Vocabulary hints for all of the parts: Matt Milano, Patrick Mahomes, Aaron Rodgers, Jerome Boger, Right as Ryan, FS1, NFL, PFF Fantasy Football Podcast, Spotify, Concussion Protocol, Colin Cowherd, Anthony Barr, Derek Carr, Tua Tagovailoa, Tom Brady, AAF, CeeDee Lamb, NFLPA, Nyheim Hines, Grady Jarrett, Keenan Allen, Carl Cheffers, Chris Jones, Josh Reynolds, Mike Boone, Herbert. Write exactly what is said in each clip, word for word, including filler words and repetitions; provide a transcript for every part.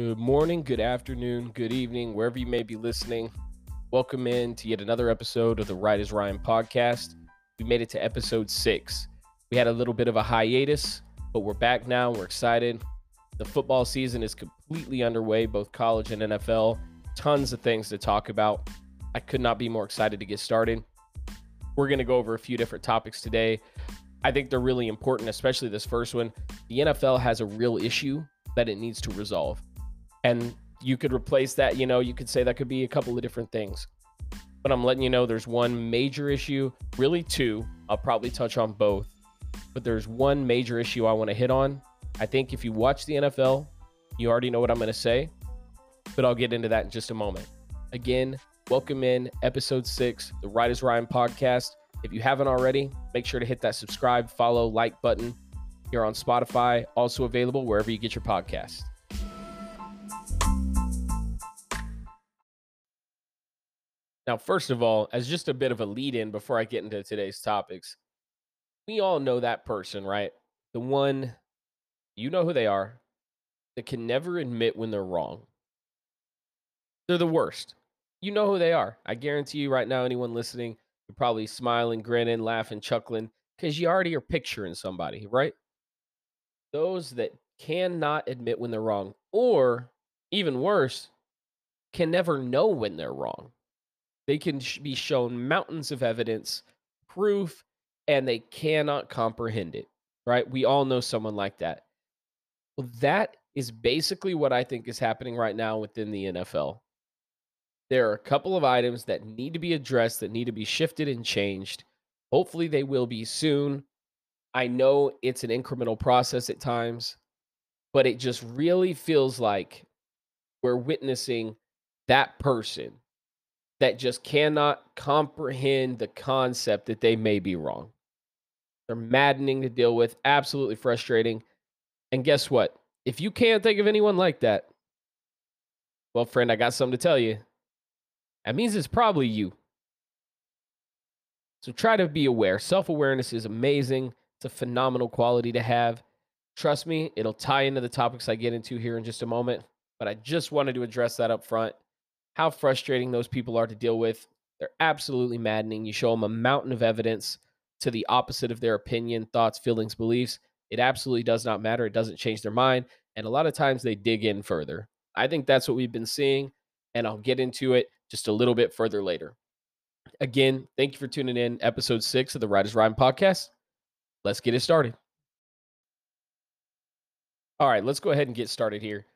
Good morning, good afternoon, good evening, wherever you may be listening. Welcome in to yet another episode of the Right as Ryan podcast. We made it to episode six. We had a little bit of a hiatus, but we're back now. We're excited. The football season is completely underway, both college and N F L. Tons of things to talk about. I could not be more excited to get started. We're going to go over a few different topics today. I think they're really important, especially this first one. The N F L has a real issue that it needs to resolve. And you could replace that, you know, you could say that could be a couple of different things. But I'm letting you know there's one major issue, really two. I'll probably touch on both. But there's one major issue I want to hit on. I think if you watch the N F L, you already know what I'm going to say. But I'll get into that in just a moment. Again, welcome in episode six, the Right as Ryan podcast. If you haven't already, make sure to hit that subscribe, follow, like button. You're on Spotify, also available wherever you get your podcast. Now, first of all, as just a bit of a lead-in before I get into today's topics, we all know that person, right? The one, you know who they are, that can never admit when they're wrong. They're the worst. You know who they are. I guarantee you right now, anyone listening, you're probably smiling, grinning, laughing, chuckling, because you already are picturing somebody, right? Those that cannot admit when they're wrong, or even worse, can never know when they're wrong. They can be shown mountains of evidence, proof, and they cannot comprehend it, right? We all know someone like that. Well, that is basically what I think is happening right now within the N F L. There are a couple of items that need to be addressed, that need to be shifted and changed. Hopefully they will be soon. I know it's an incremental process at times, but it just really feels like we're witnessing that person that just cannot comprehend the concept that they may be wrong. They're maddening to deal with, absolutely frustrating. And guess what? If you can't think of anyone like that, well, friend, I got something to tell you. That means it's probably you. So try to be aware. Self-awareness is amazing. It's a phenomenal quality to have. Trust me, it'll tie into the topics I get into here in just a moment, but I just wanted to address that up front. How frustrating those people are to deal with. They're absolutely maddening. You show them a mountain of evidence to the opposite of their opinion, thoughts, feelings, beliefs. It absolutely does not matter. It doesn't change their mind. And a lot of times they dig in further. I think that's what we've been seeing, and I'll get into it just a little bit further later. Again, thank you for tuning in. Episode six of the Right as Ryan podcast. Let's get it started. All right, let's go ahead and get started here.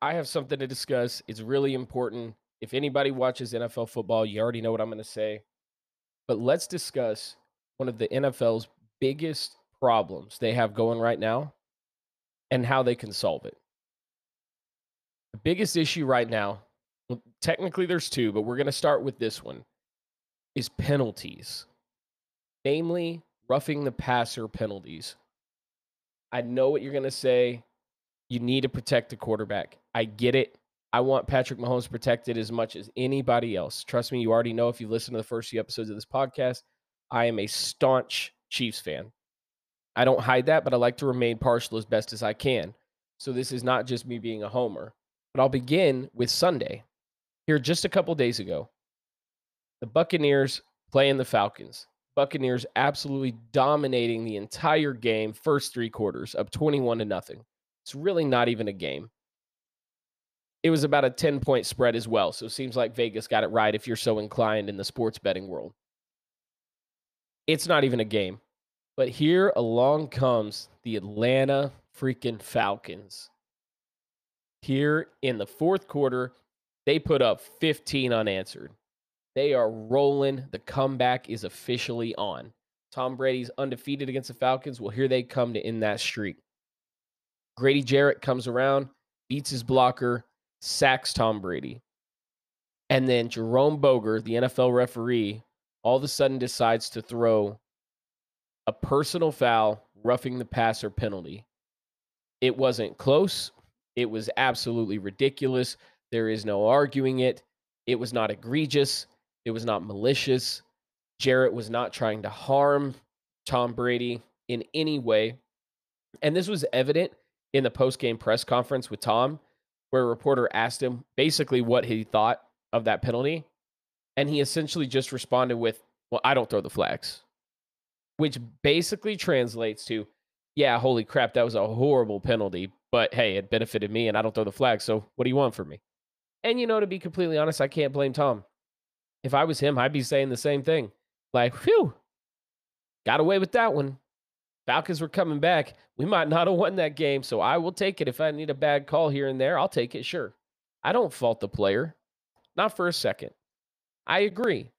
I have something to discuss. It's really important. If anybody watches N F L football, you already know what I'm going to say. But let's discuss one of the N F L's biggest problems they have going right now and how they can solve it. The biggest issue right now, well, technically there's two, but we're going to start with this one, is penalties. Namely, roughing the passer penalties. I know what you're going to say. You need to protect the quarterback. I get it. I want Patrick Mahomes protected as much as anybody else. Trust me, you already know if you've listened to the first few episodes of this podcast, I am a staunch Chiefs fan. I don't hide that, but I like to remain partial as best as I can. So this is not just me being a homer. But I'll begin with Sunday. Here just a couple days ago, the Buccaneers playing the Falcons. Buccaneers absolutely dominating the entire game, first three quarters, up twenty-one to nothing. It's really not even a game. It was about a ten-point spread as well, so it seems like Vegas got it right if you're so inclined in the sports betting world. It's not even a game. But here along comes the Atlanta freaking Falcons. Here in the fourth quarter, they put up fifteen unanswered. They are rolling. The comeback is officially on. Tom Brady's undefeated against the Falcons. Well, here they come to end that streak. Grady Jarrett comes around, beats his blocker, sacks Tom Brady. And then Jerome Boger, the N F L referee, all of a sudden decides to throw a personal foul, roughing the passer penalty. It wasn't close. It was absolutely ridiculous. There is no arguing it. It was not egregious. It was not malicious. Jarrett was not trying to harm Tom Brady in any way. And this was evident in the post-game press conference with Tom, where a reporter asked him basically what he thought of that penalty. And he essentially just responded with, well, I don't throw the flags, which basically translates to, yeah, holy crap, that was a horrible penalty, but hey, it benefited me and I don't throw the flag. So what do you want from me? And, you know, to be completely honest, I can't blame Tom. If I was him, I'd be saying the same thing. Like, phew, got away with that one. Falcons were coming back. We might not have won that game, so I will take it. If I need a bad call here and there, I'll take it, sure. I don't fault the player. Not for a second. I agree.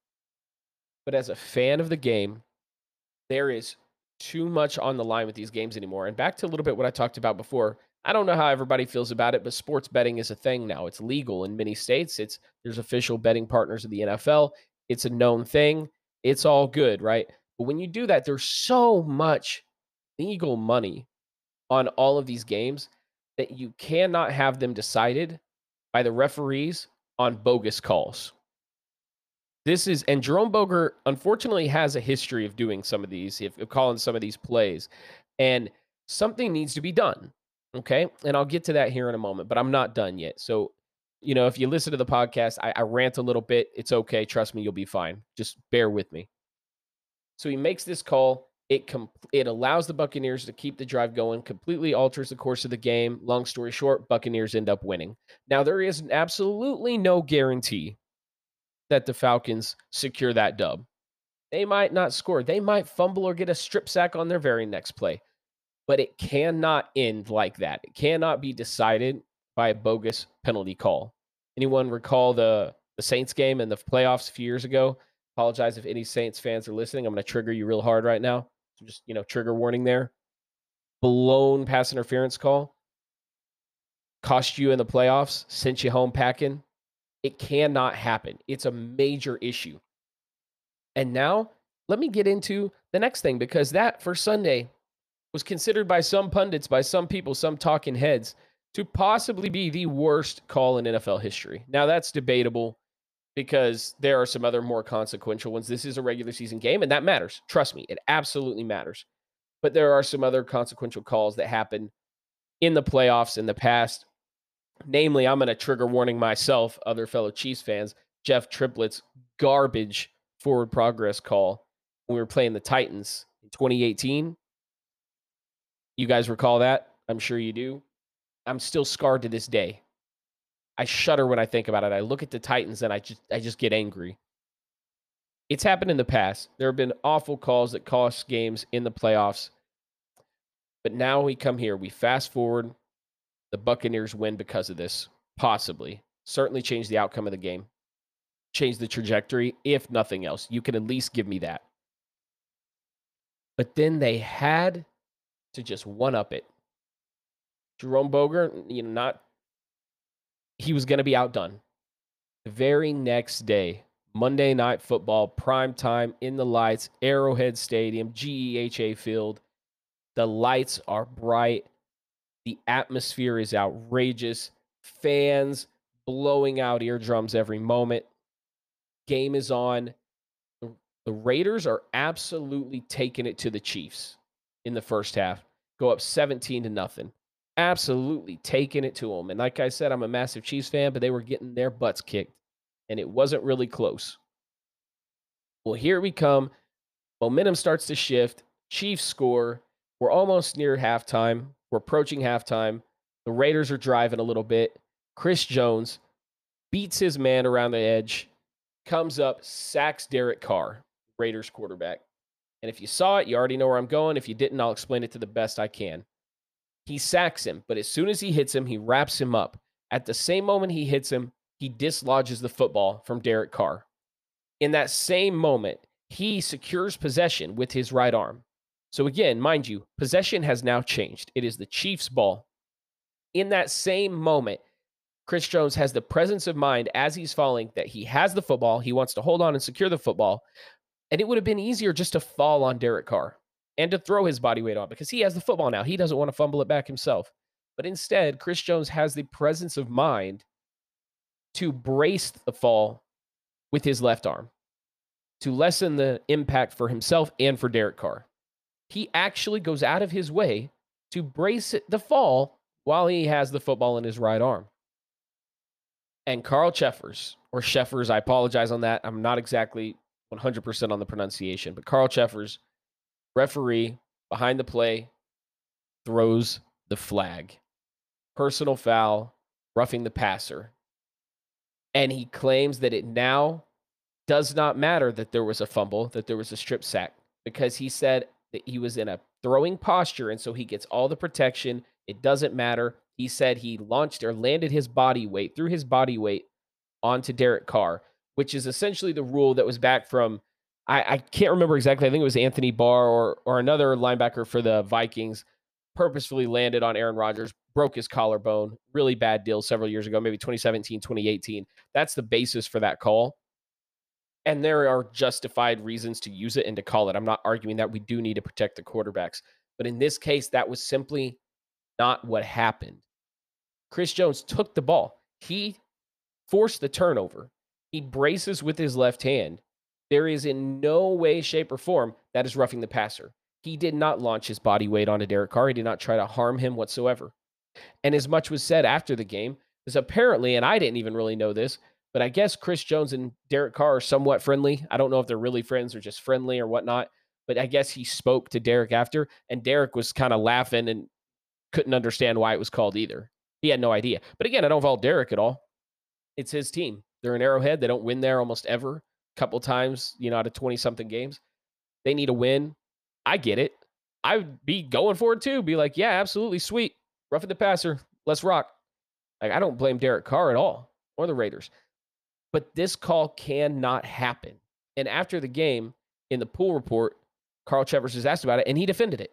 But as a fan of the game, there is too much on the line with these games anymore. And back to a little bit what I talked about before. I don't know how everybody feels about it, but sports betting is a thing now. It's legal in many states. It's there's official betting partners of the N F L. It's a known thing. It's all good, right? But when you do that, there's so much legal money on all of these games that you cannot have them decided by the referees on bogus calls. This is, and Jerome Boger unfortunately has a history of doing some of these, if, if calling some of these plays, and something needs to be done. Okay. And I'll get to that here in a moment, but I'm not done yet. So, you know, if you listen to the podcast, I, I rant a little bit. It's okay. Trust me, you'll be fine. Just bear with me. So he makes this call. It com- it allows the Buccaneers to keep the drive going, completely alters the course of the game. Long story short, Buccaneers end up winning. Now, there is absolutely no guarantee that the Falcons secure that dub. They might not score. They might fumble or get a strip sack on their very next play. But it cannot end like that. It cannot be decided by a bogus penalty call. Anyone recall the, the Saints game in the playoffs a few years ago? Apologize if any Saints fans are listening. I'm going to trigger you real hard right now. So just, you know, trigger warning there. Blown pass interference call. Cost you in the playoffs. Sent you home packing. It cannot happen. It's a major issue. And now, let me get into the next thing, because that, for Sunday, was considered by some pundits, by some people, some talking heads, to possibly be the worst call in N F L history. Now, that's debatable, because there are some other more consequential ones. This is a regular season game, and that matters. Trust me, it absolutely matters. But there are some other consequential calls that happen in the playoffs in the past. Namely, I'm going to trigger warning myself, other fellow Chiefs fans, Jeff Triplett's garbage forward progress call when we were playing the Titans in twenty eighteen. You guys recall that? I'm sure you do. I'm still scarred to this day. I shudder when I think about it. I look at the Titans and I just I just get angry. It's happened in the past. There have been awful calls that cost games in the playoffs. But now we come here. We fast forward. The Buccaneers win because of this. Possibly. Certainly change the outcome of the game. Change the trajectory, if nothing else. You can at least give me that. But then they had to just one-up it. Jerome Boger, you know, not... he was going to be outdone. The very next day, Monday Night Football, prime time, in the lights, Arrowhead Stadium, G E H A Field. The lights are bright. The atmosphere is outrageous. Fans blowing out eardrums every moment. Game is on. The Raiders are absolutely taking it to the Chiefs in the first half. Go up seventeen to nothing. Absolutely taking it to them. And like I said, I'm a massive Chiefs fan, but they were getting their butts kicked, and it wasn't really close. Well, here we come. Momentum starts to shift. Chiefs score. We're almost near halftime. We're approaching halftime. The Raiders are driving a little bit. Chris Jones beats his man around the edge, comes up, sacks Derek Carr, Raiders quarterback. And if you saw it, you already know where I'm going. If you didn't, I'll explain it to the best I can. He sacks him, but as soon as he hits him, he wraps him up. At the same moment he hits him, he dislodges the football from Derek Carr. In that same moment, he secures possession with his right arm. So again, mind you, possession has now changed. It is the Chiefs' ball. In that same moment, Chris Jones has the presence of mind as he's falling that he has the football. He wants to hold on and secure the football. And it would have been easier just to fall on Derek Carr and to throw his body weight on, because he has the football now. He doesn't want to fumble it back himself. But instead, Chris Jones has the presence of mind to brace the fall with his left arm to lessen the impact for himself and for Derek Carr. He actually goes out of his way to brace the fall while he has the football in his right arm. and Carl Cheffers, or Cheffers, I apologize on that. I'm not exactly one hundred percent on the pronunciation, but Carl Cheffers, referee, behind the play, throws the flag. Personal foul, roughing the passer. And he claims that it now does not matter that there was a fumble, that there was a strip sack, because he said that he was in a throwing posture, and so he gets all the protection. It doesn't matter. He said he launched or landed his body weight, threw his body weight onto Derek Carr, which is essentially the rule that was back from, I, I can't remember exactly, I think it was Anthony Barr or, or another linebacker for the Vikings, purposefully landed on Aaron Rodgers, broke his collarbone, really bad deal several years ago, maybe twenty seventeen, twenty eighteen. That's the basis for that call. And there are justified reasons to use it and to call it. I'm not arguing that we do need to protect the quarterbacks. But in this case, that was simply not what happened. Chris Jones took the ball. He forced the turnover. He braces with his left hand. There is in no way, shape, or form that is roughing the passer. He did not launch his body weight onto Derek Carr. He did not try to harm him whatsoever. And as much was said after the game, is apparently, and I didn't even really know this, but I guess Chris Jones and Derek Carr are somewhat friendly. I don't know if they're really friends or just friendly or whatnot, but I guess he spoke to Derek after, and Derek was kind of laughing and couldn't understand why it was called either. He had no idea. But again, I don't fault Derek at all. It's his team. They're in Arrowhead. They don't win there almost ever. A couple times, you know, out of twenty-something games. They need a win. I get it. I would be going for it too. Be like, yeah, absolutely, sweet. Roughing the passer. Let's rock. Like, I don't blame Derek Carr at all or the Raiders. But this call cannot happen. And after the game, in the pool report, Carl Cheffers was asked about it, and he defended it.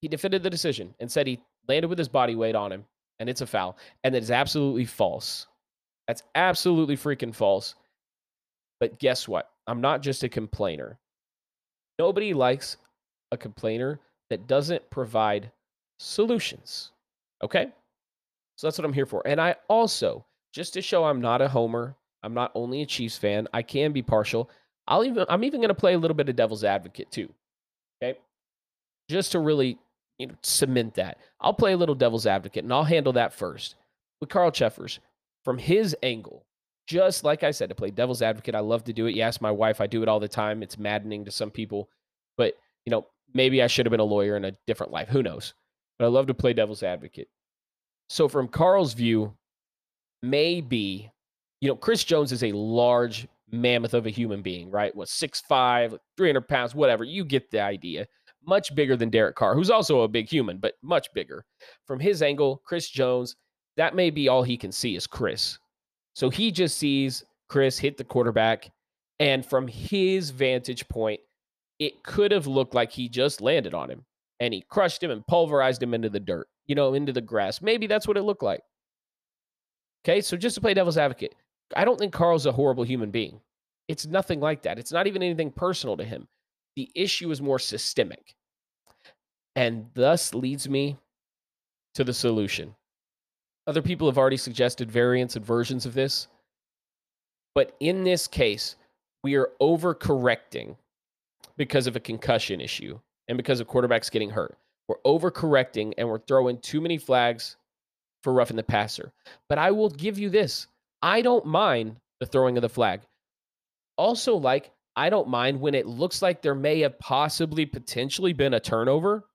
He defended the decision and said he landed with his body weight on him, and it's a foul. And that is absolutely false. That's absolutely freaking false. But guess what? I'm not just a complainer. Nobody likes a complainer that doesn't provide solutions. Okay? So that's what I'm here for. And I also, just to show I'm not a homer, I'm not only a Chiefs fan, I can be partial. I'll even, I'm even going to play a little bit of devil's advocate too. Okay? Just to really, you know, cement that. I'll play a little devil's advocate, and I'll handle that first. With Carl Cheffers, from his angle, just like I said, to play devil's advocate, I love to do it. You ask my wife, I do it all the time. It's maddening to some people. But, you know, maybe I should have been a lawyer in a different life. Who knows? But I love to play devil's advocate. So from Carl's view, maybe, you know, Chris Jones is a large mammoth of a human being, right? What, six five, three hundred pounds, whatever. You get the idea. Much bigger than Derek Carr, who's also a big human, but much bigger. From his angle, Chris Jones, that may be all he can see is Chris. So he just sees Chris hit the quarterback, and from his vantage point, it could have looked like he just landed on him, and he crushed him and pulverized him into the dirt, you know, into the grass. Maybe that's what it looked like. Okay, so just to play devil's advocate, I don't think Carl's a horrible human being. It's nothing like that. It's not even anything personal to him. The issue is more systemic, and thus leads me to the solution. Other people have already suggested variants and versions of this, but in this case, we are overcorrecting because of a concussion issue and because of quarterbacks getting hurt. We're overcorrecting, and we're throwing too many flags for roughing the passer. But I will give you this. I don't mind the throwing of the flag. Also, like, I don't mind when it looks like there may have possibly potentially been a turnover,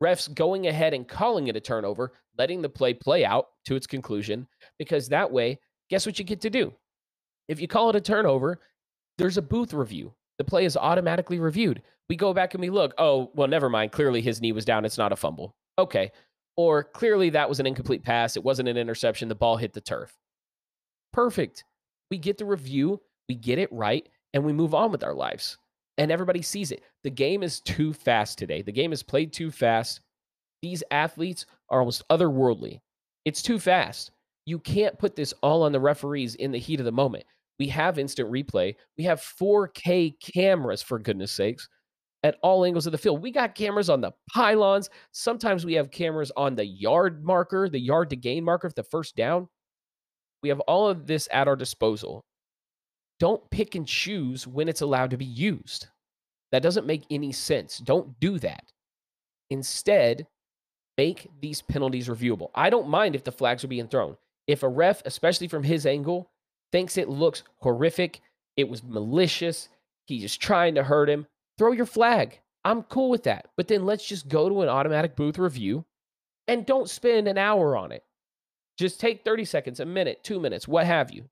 refs going ahead and calling it a turnover, letting the play play out to its conclusion, because that way, guess what you get to do? If you call it a turnover, there's a booth review. The play is automatically reviewed. We go back and we look, oh, well, never mind. Clearly his knee was down. It's not a fumble. Okay. Or clearly that was an incomplete pass. It wasn't an interception. The ball hit the turf. Perfect. We get the review. We get it right. And we move on with our lives. And everybody sees it. The game is too fast today. The game is played too fast. These athletes are almost otherworldly. It's too fast. You can't put this all on the referees in the heat of the moment. We have instant replay. We have four K cameras, for goodness sakes, at all angles of the field. We got cameras on the pylons. Sometimes we have cameras on the yard marker, the yard to gain marker, the first down. We have all of this at our disposal. Don't pick and choose when it's allowed to be used. That doesn't make any sense. Don't do that. Instead, make these penalties reviewable. I don't mind if the flags are being thrown. If a ref, especially from his angle, thinks it looks horrific. It was malicious. He's just trying to hurt him. Throw your flag. I'm cool with that. But then let's just go to an automatic booth review and don't spend an hour on it. Just take thirty seconds, a minute, two minutes, what have you.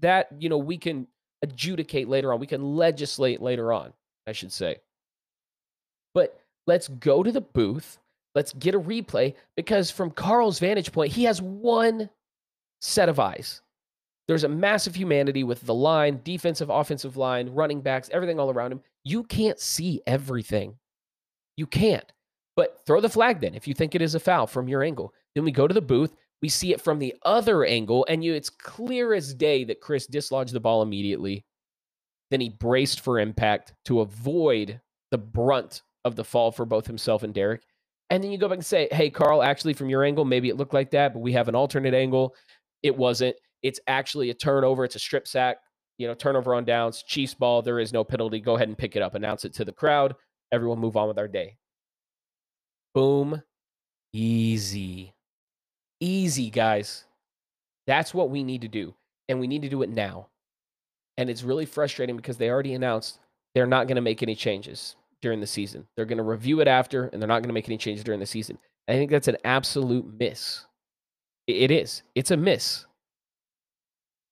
That, you know, we can adjudicate later on. We can legislate later on, I should say. But let's go to the booth. Let's get a replay, because from Carl's vantage point, he has one set of eyes. There's a massive humanity with the line, defensive, offensive line, running backs, everything all around him. You can't see everything. You can't. But throw the flag then if you think it is a foul from your angle. Then we go to the booth. We see it from the other angle, and you, it's clear as day that Chris dislodged the ball immediately. Then he braced for impact to avoid the brunt of the fall for both himself and Derek. And then you go back and say, hey, Carl, actually from your angle, maybe it looked like that, but we have an alternate angle. It wasn't. It's actually a turnover. It's a strip sack, you know, turnover on downs, Chiefs ball. There is no penalty. Go ahead and pick it up. Announce it to the crowd. Everyone move on with our day. Boom. Easy. Easy, guys. That's what we need to do. And we need to do it now. And it's really frustrating because they already announced they're not going to make any changes during the season. They're going to review it after, and they're not going to make any changes during the season. I think that's an absolute miss. It is. It's a miss.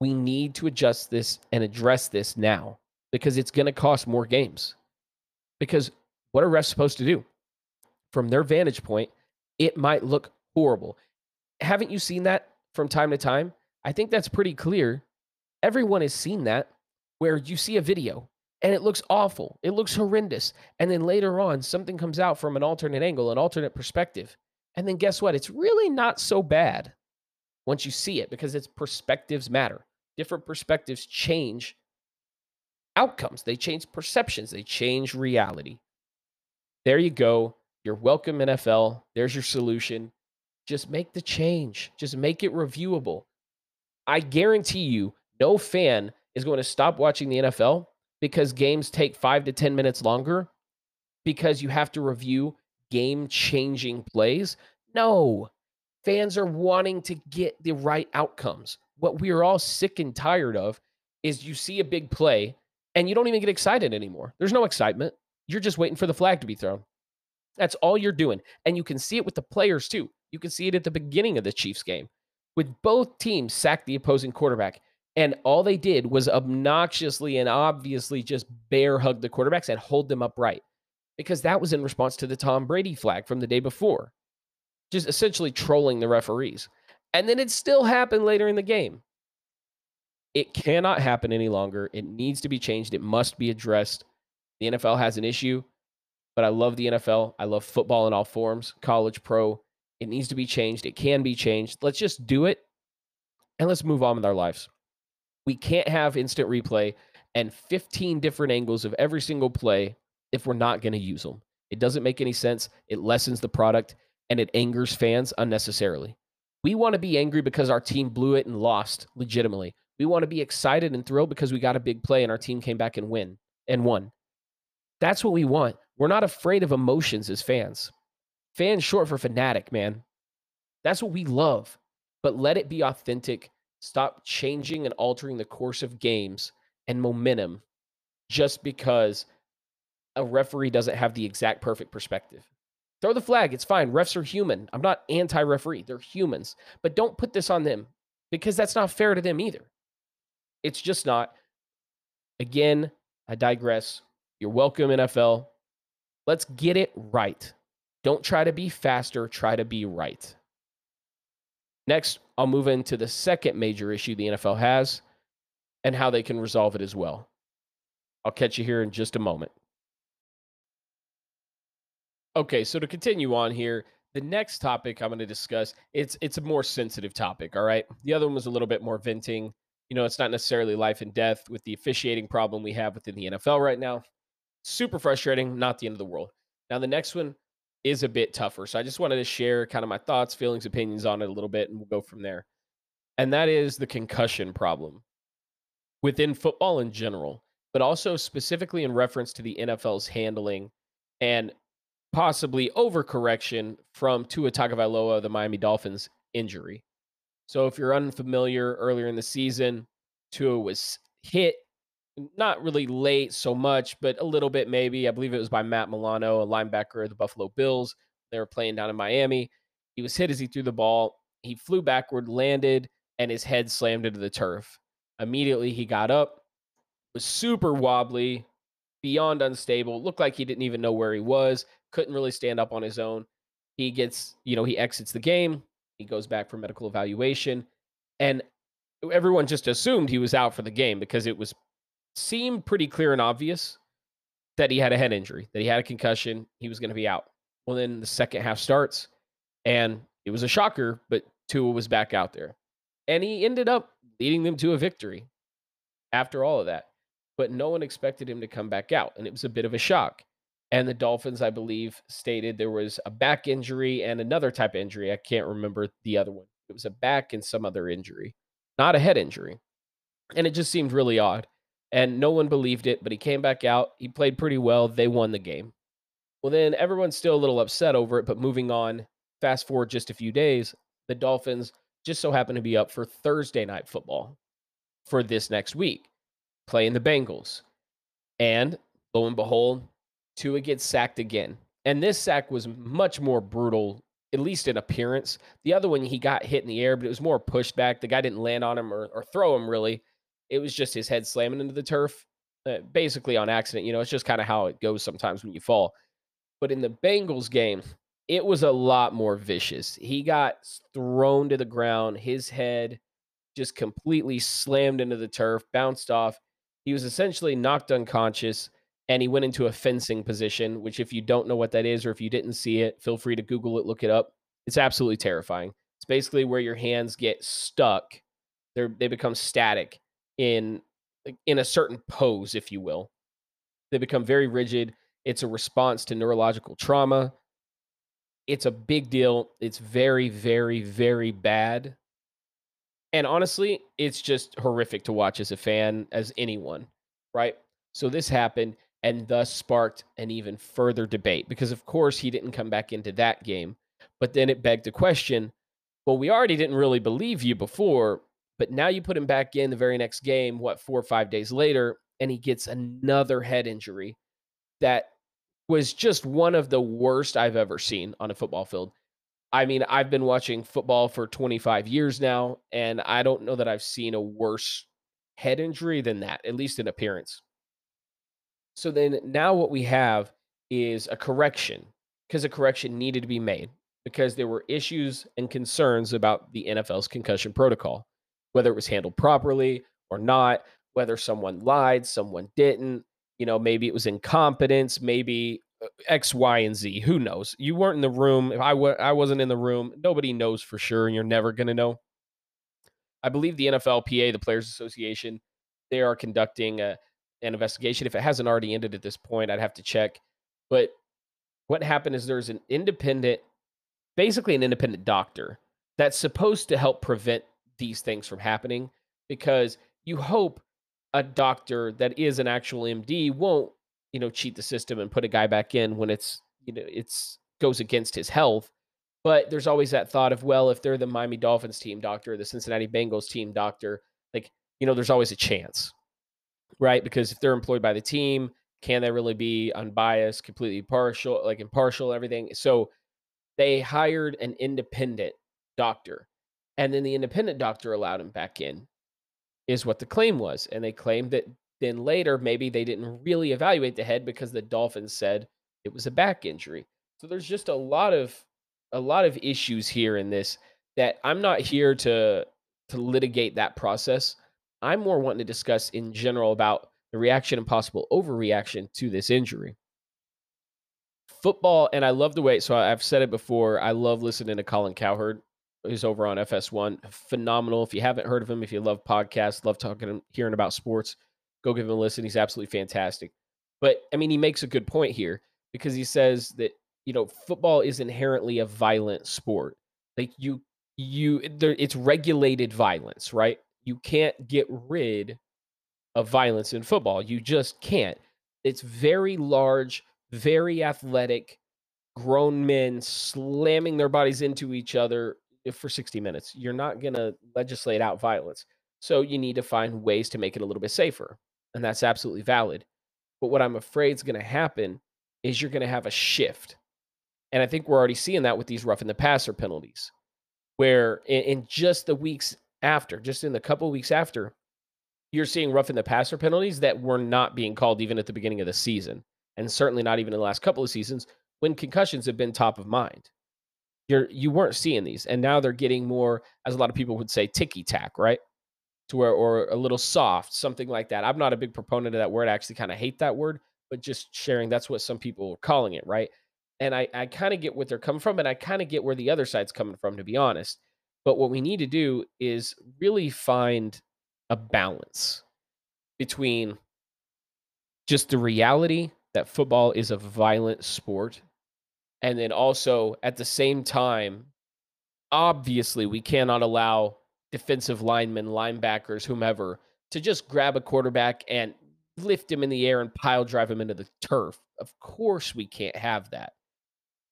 We need to adjust this and address this now, because it's going to cost more games. Because what are refs supposed to do? From their vantage point, it might look horrible. Haven't you seen that from time to time? I think that's pretty clear. Everyone has seen that, where you see a video and it looks awful. It looks horrendous. And then later on, something comes out from an alternate angle, an alternate perspective. And then guess what? It's really not so bad once you see it, because it's perspectives matter. Different perspectives change outcomes. They change perceptions. They change reality. There you go. You're welcome, N F L. There's your solution. Just make the change. Just make it reviewable. I guarantee you, no fan is going to stop watching the N F L because games take five to ten minutes longer because you have to review game-changing plays. No. Fans are wanting to get the right outcomes. What we are all sick and tired of is you see a big play and you don't even get excited anymore. There's no excitement. You're just waiting for the flag to be thrown. That's all you're doing. And you can see it with the players too. You can see it at the beginning of the Chiefs game, with both teams sacked the opposing quarterback. And all they did was obnoxiously and obviously just bear hug the quarterbacks and hold them upright, because that was in response to the Tom Brady flag from the day before, just essentially trolling the referees. And then it still happened later in the game. It cannot happen any longer. It needs to be changed. It must be addressed. The N F L has an issue, but I love the N F L. I love football in all forms, college, pro. It needs to be changed. It can be changed. Let's just do it, and let's move on with our lives. We can't have instant replay and fifteen different angles of every single play if we're not going to use them. It doesn't make any sense. It lessens the product, and it angers fans unnecessarily. We want to be angry because our team blew it and lost legitimately. We want to be excited and thrilled because we got a big play and our team came back and win and won. That's what we want. We're not afraid of emotions as fans. Fans short for fanatic, man. That's what we love. But let it be authentic. Stop changing and altering the course of games and momentum just because a referee doesn't have the exact perfect perspective. Throw the flag. It's fine. Refs are human. I'm not anti-referee. They're humans. But don't put this on them, because that's not fair to them either. It's just not. Again, I digress. You're welcome, N F L. Let's get it right. Don't try to be faster. Try to be right. Next, I'll move into the second major issue the N F L has and how they can resolve it as well. I'll catch you here in just a moment. Okay, so to continue on here, the next topic I'm going to discuss, it's it's a more sensitive topic, all right? The other one was a little bit more venting. You know, it's not necessarily life and death with the officiating problem we have within the N F L right now. Super frustrating, not the end of the world. Now, the next one is a bit tougher. So I just wanted to share kind of my thoughts, feelings, opinions on it a little bit, and we'll go from there. And that is the concussion problem within football in general, but also specifically in reference to the N F L's handling and possibly overcorrection from Tua Tagovailoa, the Miami Dolphins injury. So if you're unfamiliar, earlier in the season, Tua was hit, not really late so much, but a little bit maybe. I believe it was by Matt Milano, a linebacker of the Buffalo Bills. They were playing down in Miami. He was hit as he threw the ball. He flew backward, landed, and his head slammed into the turf. Immediately he got up, was super wobbly, beyond unstable, looked like he didn't even know where he was, couldn't really stand up on his own. He gets, you know, he exits the game. He goes back for medical evaluation. And everyone just assumed he was out for the game because it was seemed pretty clear and obvious that he had a head injury, that he had a concussion, he was going to be out. Well, then the second half starts, and it was a shocker, but Tua was back out there. And he ended up leading them to a victory after all of that. But no one expected him to come back out, and it was a bit of a shock. And the Dolphins, I believe, stated there was a back injury and another type of injury. I can't remember the other one. It was a back and some other injury, not a head injury. And it just seemed really odd. And no one believed it, but he came back out. He played pretty well. They won the game. Well, then everyone's still a little upset over it, but moving on, fast forward just a few days, the Dolphins just so happen to be up for Thursday night football for this next week, playing the Bengals. And lo and behold, Tua gets sacked again. And this sack was much more brutal, at least in appearance. The other one, he got hit in the air, but it was more pushed back. The guy didn't land on him or, or throw him, really. It was just his head slamming into the turf, uh, basically on accident. You know, it's just kind of how it goes sometimes when you fall. But in the Bengals game, it was a lot more vicious. He got thrown to the ground. His head just completely slammed into the turf, bounced off. He was essentially knocked unconscious, and he went into a fencing position, which if you don't know what that is or if you didn't see it, feel free to Google it, look it up. It's absolutely terrifying. It's basically where your hands get stuck. They're, they become static. In in a certain pose, if you will. They become very rigid. It's a response to neurological trauma. It's a big deal. It's very, very, very bad. And honestly, it's just horrific to watch as a fan, as anyone, right? So this happened and thus sparked an even further debate because, of course, he didn't come back into that game. But then it begged the question, well, we already didn't really believe you before, but now you put him back in the very next game, what, four or five days later, and he gets another head injury that was just one of the worst I've ever seen on a football field. I mean, I've been watching football for twenty-five years now, and I don't know that I've seen a worse head injury than that, at least in appearance. So then now what we have is a correction, because a correction needed to be made, because there were issues and concerns about the N F L's concussion protocol. Whether it was handled properly or not, whether someone lied, someone didn't, you know, maybe it was incompetence, maybe X, Y, and Z, who knows? You weren't in the room. If I, w- I wasn't in the room, nobody knows for sure, and you're never going to know. I believe the N F L P A, the Players Association, they are conducting a, an investigation. If it hasn't already ended at this point, I'd have to check. But what happened is there's an independent, basically an independent doctor that's supposed to help prevent these things from happening, because you hope a doctor that is an actual M D won't, you know, cheat the system and put a guy back in when it's, you know, it's goes against his health. But there's always that thought of, well, if they're the Miami Dolphins team doctor, the Cincinnati Bengals team doctor, like, you know, there's always a chance, right? Because if they're employed by the team, can they really be unbiased, completely partial, like impartial, everything? So they hired an independent doctor. And then the independent doctor allowed him back in, is what the claim was. And they claimed that then later, maybe they didn't really evaluate the head because the Dolphins said it was a back injury. So there's just a lot of a lot of issues here in this that I'm not here to, to litigate that process. I'm more wanting to discuss in general about the reaction and possible overreaction to this injury. Football, and I love the way, so I've said it before, I love listening to Colin Cowherd. He's over on F S one. Phenomenal. If you haven't heard of him, if you love podcasts, love talking, hearing about sports, go give him a listen. He's absolutely fantastic. But, I mean, he makes a good point here because he says that, you know, football is inherently a violent sport. Like, you, you, there, it's regulated violence, right? You can't get rid of violence in football. You just can't. It's very large, very athletic, grown men slamming their bodies into each other for sixty minutes. You're not going to legislate out violence. So you need to find ways to make it a little bit safer. And that's absolutely valid. But what I'm afraid is going to happen is you're going to have a shift. And I think we're already seeing that with these roughing the passer penalties, where in, in just the weeks after, just in the couple of weeks after, you're seeing roughing the passer penalties that were not being called even at the beginning of the season, and certainly not even in the last couple of seasons when concussions have been top of mind. You're, you weren't seeing these, and now they're getting more, as a lot of people would say, ticky-tack, right? To where, or a little soft, something like that. I'm not a big proponent of that word. I actually kind of hate that word, but just sharing, that's what some people are calling it, right? And I, I kind of get what they're coming from, and I kind of get where the other side's coming from, to be honest. But what we need to do is really find a balance between just the reality that football is a violent sport, and then also at the same time, obviously we cannot allow defensive linemen, linebackers, whomever, to just grab a quarterback and lift him in the air and pile drive him into the turf. Of course we can't have that.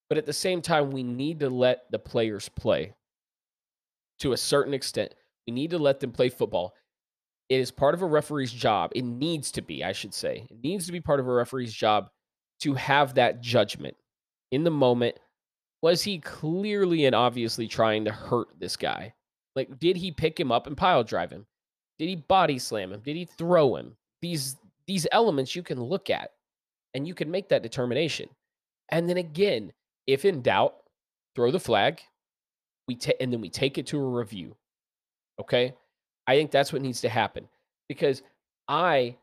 But at the same time, we need to let the players play to a certain extent. We need to let them play football. It is part of a referee's job. It needs to be, I should say. It needs to be part of a referee's job to have that judgment in the moment. Was he clearly and obviously trying to hurt this guy? Like, did he pick him up and pile drive him? Did he body slam him? Did he throw him? These, these elements you can look at, and you can make that determination. And then again, if in doubt, throw the flag, we ta- and then we take it to a review. Okay? I think that's what needs to happen, because I,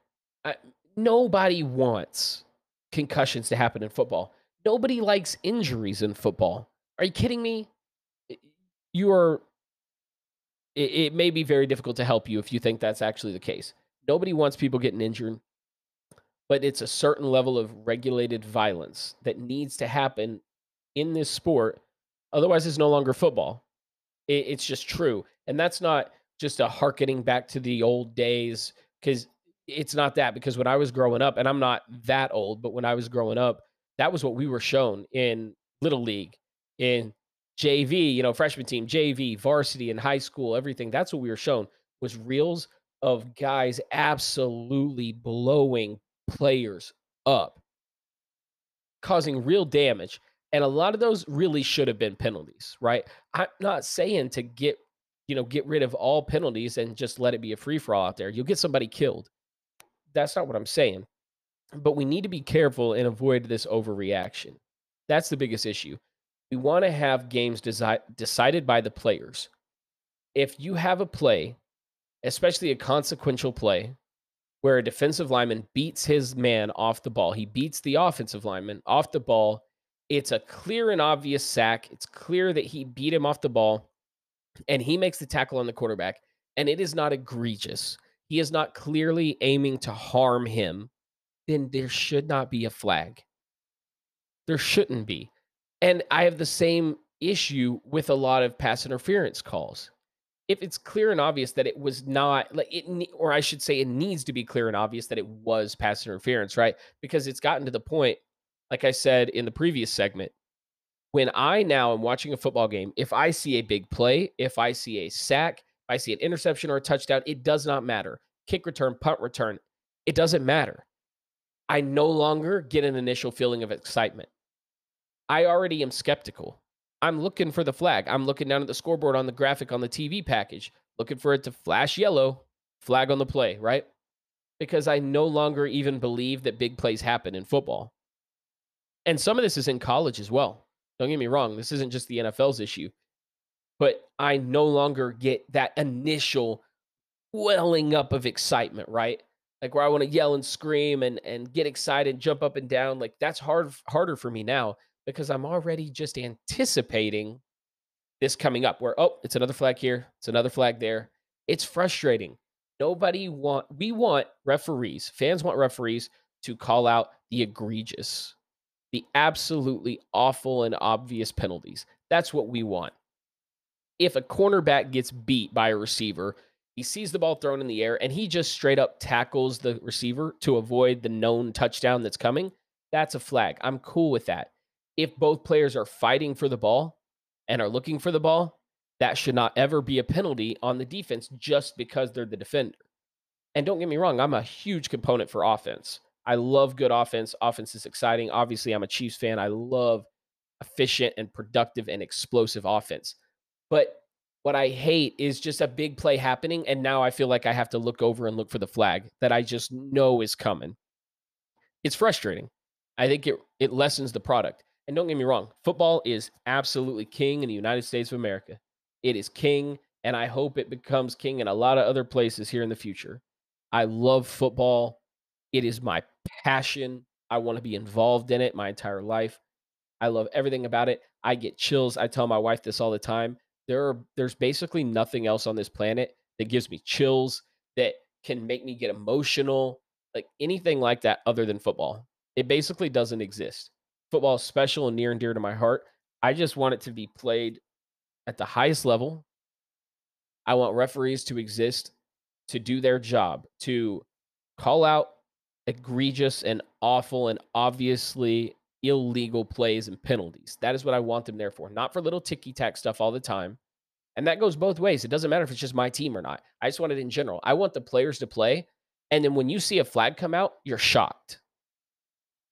I nobody wants concussions to happen in football. Nobody likes injuries in football. Are you kidding me? You are, it, it may be very difficult to help you if you think that's actually the case. Nobody wants people getting injured, but it's a certain level of regulated violence that needs to happen in this sport. Otherwise, it's no longer football. It, it's just true. And that's not just a hearkening back to the old days, because it's not that. Because when I was growing up, and I'm not that old, but when I was growing up, that was what we were shown in Little League, in J V, you know, freshman team, J V, varsity, in high school, everything. That's what we were shown, was reels of guys absolutely blowing players up, causing real damage. And a lot of those really should have been penalties, right? I'm not saying to get, you know, get rid of all penalties and just let it be a free-for-all out there. You'll get somebody killed. That's not what I'm saying. But we need to be careful and avoid this overreaction. That's the biggest issue. We want to have games desi- decided by the players. If you have a play, especially a consequential play, where a defensive lineman beats his man off the ball, he beats the offensive lineman off the ball, it's a clear and obvious sack. It's clear that he beat him off the ball, and he makes the tackle on the quarterback, and it is not egregious. He is not clearly aiming to harm him. Then there should not be a flag. There shouldn't be. And I have the same issue with a lot of pass interference calls. If it's clear and obvious that it was not, like it, or I should say it needs to be clear and obvious that it was pass interference, right? Because it's gotten to the point, like I said in the previous segment, when I now am watching a football game, if I see a big play, if I see a sack, if I see an interception or a touchdown, it does not matter. Kick return, punt return, it doesn't matter. I no longer get an initial feeling of excitement. I already am skeptical. I'm looking for the flag. I'm looking down at the scoreboard on the graphic on the T V package, looking for it to flash yellow, flag on the play, right? Because I no longer even believe that big plays happen in football. And some of this is in college as well. Don't get me wrong. This isn't just the N F L's issue. But I no longer get that initial welling up of excitement, right? Like where I want to yell and scream and, and get excited, jump up and down. Like that's hard, harder for me now, because I'm already just anticipating this coming up where, oh, it's another flag here. It's another flag there. It's frustrating. Nobody want, we want referees, fans want referees to call out the egregious, the absolutely awful and obvious penalties. That's what we want. If a cornerback gets beat by a receiver, he sees the ball thrown in the air and he just straight up tackles the receiver to avoid the known touchdown that's coming, that's a flag. I'm cool with that. If both players are fighting for the ball and are looking for the ball, That should not ever be a penalty on the defense just because they're the defender. And don't get me wrong, I'm a huge component for offense. I love good offense. Offense is exciting. Obviously, I'm a Chiefs fan. I love efficient and productive and explosive offense. But what I hate is just a big play happening, and now I feel like I have to look over and look for the flag that I just know is coming. It's frustrating. I think it, it lessens the product. And don't get me wrong, football is absolutely king in the United States of America. It is king, and I hope it becomes king in a lot of other places here in the future. I love football. It is my passion. I want to be involved in it my entire life. I love everything about it. I get chills. I tell my wife this all the time. There are, there's basically nothing else on this planet that gives me chills, that can make me get emotional, like anything like that other than football. It basically doesn't exist. Football is special and near and dear to my heart. I just want it to be played at the highest level. I want referees to exist to do their job, to call out egregious and awful and obviously illegal plays and penalties. That is what I want them there for, not for little ticky-tack stuff all the time. And that goes both ways. It doesn't matter if it's just my team or not. I just want it in general. I want the players to play, and then when you see a flag come out, you're shocked.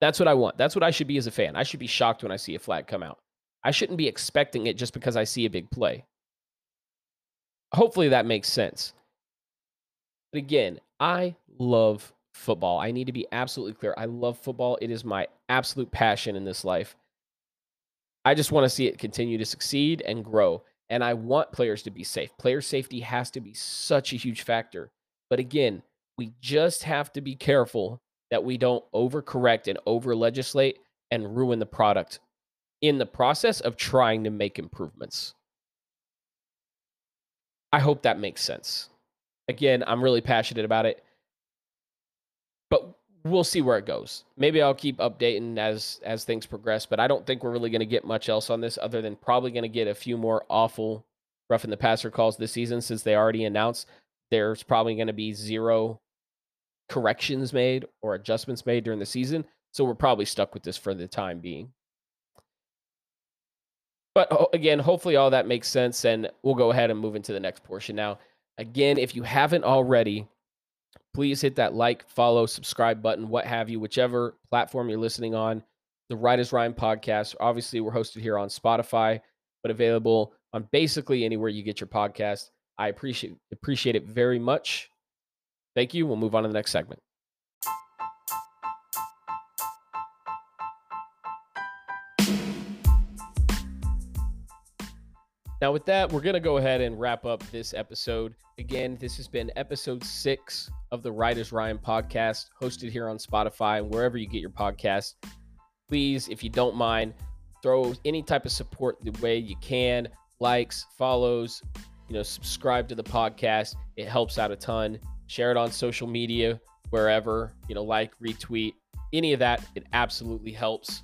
That's what I want. That's what I should be as a fan. I should be shocked when I see a flag come out. I shouldn't be expecting it just because I see a big play. Hopefully that makes sense. But again, I love football. I need to be absolutely clear. I love football. It is my absolute passion in this life. I just want to see it continue to succeed and grow. And I want players to be safe. Player safety has to be such a huge factor. But again, we just have to be careful that we don't overcorrect and over-legislate and ruin the product in the process of trying to make improvements. I hope that makes sense. Again, I'm really passionate about it. But we'll see where it goes. Maybe I'll keep updating as as things progress, but I don't think we're really going to get much else on this other than probably going to get a few more awful roughing the passer calls this season since they already announced there's probably going to be zero corrections made or adjustments made during the season. So we're probably stuck with this for the time being. But again, hopefully all that makes sense, and we'll go ahead and move into the next portion now. Again, if you haven't already, please hit that like, follow, subscribe button, what have you, whichever platform you're listening on. The Right as Ryan podcast, obviously we're hosted here on Spotify, but available on basically anywhere you get your podcast. I appreciate appreciate it very much. Thank you. We'll move on to the next segment. Now with that, we're going to go ahead and wrap up this episode. Again, this has been episode six of the Right as Ryan podcast, hosted here on Spotify and wherever you get your podcast. Please, if you don't mind, throw any type of support the way you can. Likes, follows, you know, subscribe to the podcast. It helps out a ton. Share it on social media, wherever, you know, like, retweet, any of that. It absolutely helps.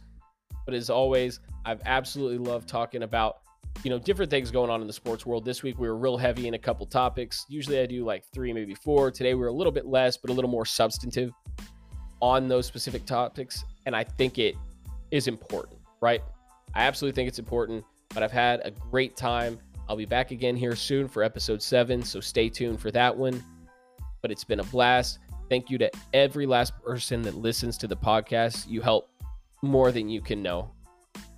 But as always, I've absolutely loved talking about, you know, different things going on in the sports world. This week we were real heavy in a couple topics. Usually I do like three, maybe four. Today we were a little bit less, but a little more substantive on those specific topics. And I think it is important, right? I absolutely think it's important, but I've had a great time. I'll be back again here soon for episode seven, so stay tuned for that one. But it's been a blast. Thank you to every last person that listens to the podcast. You help more than you can know.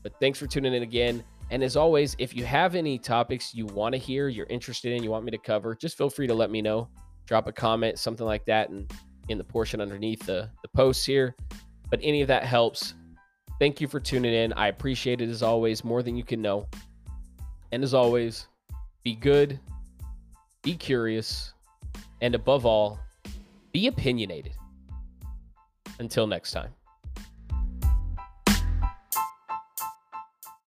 But thanks for tuning in again. And as always, if you have any topics you want to hear, you're interested in, you want me to cover, just feel free to let me know. Drop a comment, something like that, and in the portion underneath the, the posts here. But any of that helps. Thank you for tuning in. I appreciate it, as always, more than you can know. And as always, be good, be curious, and above all, be opinionated. Until next time.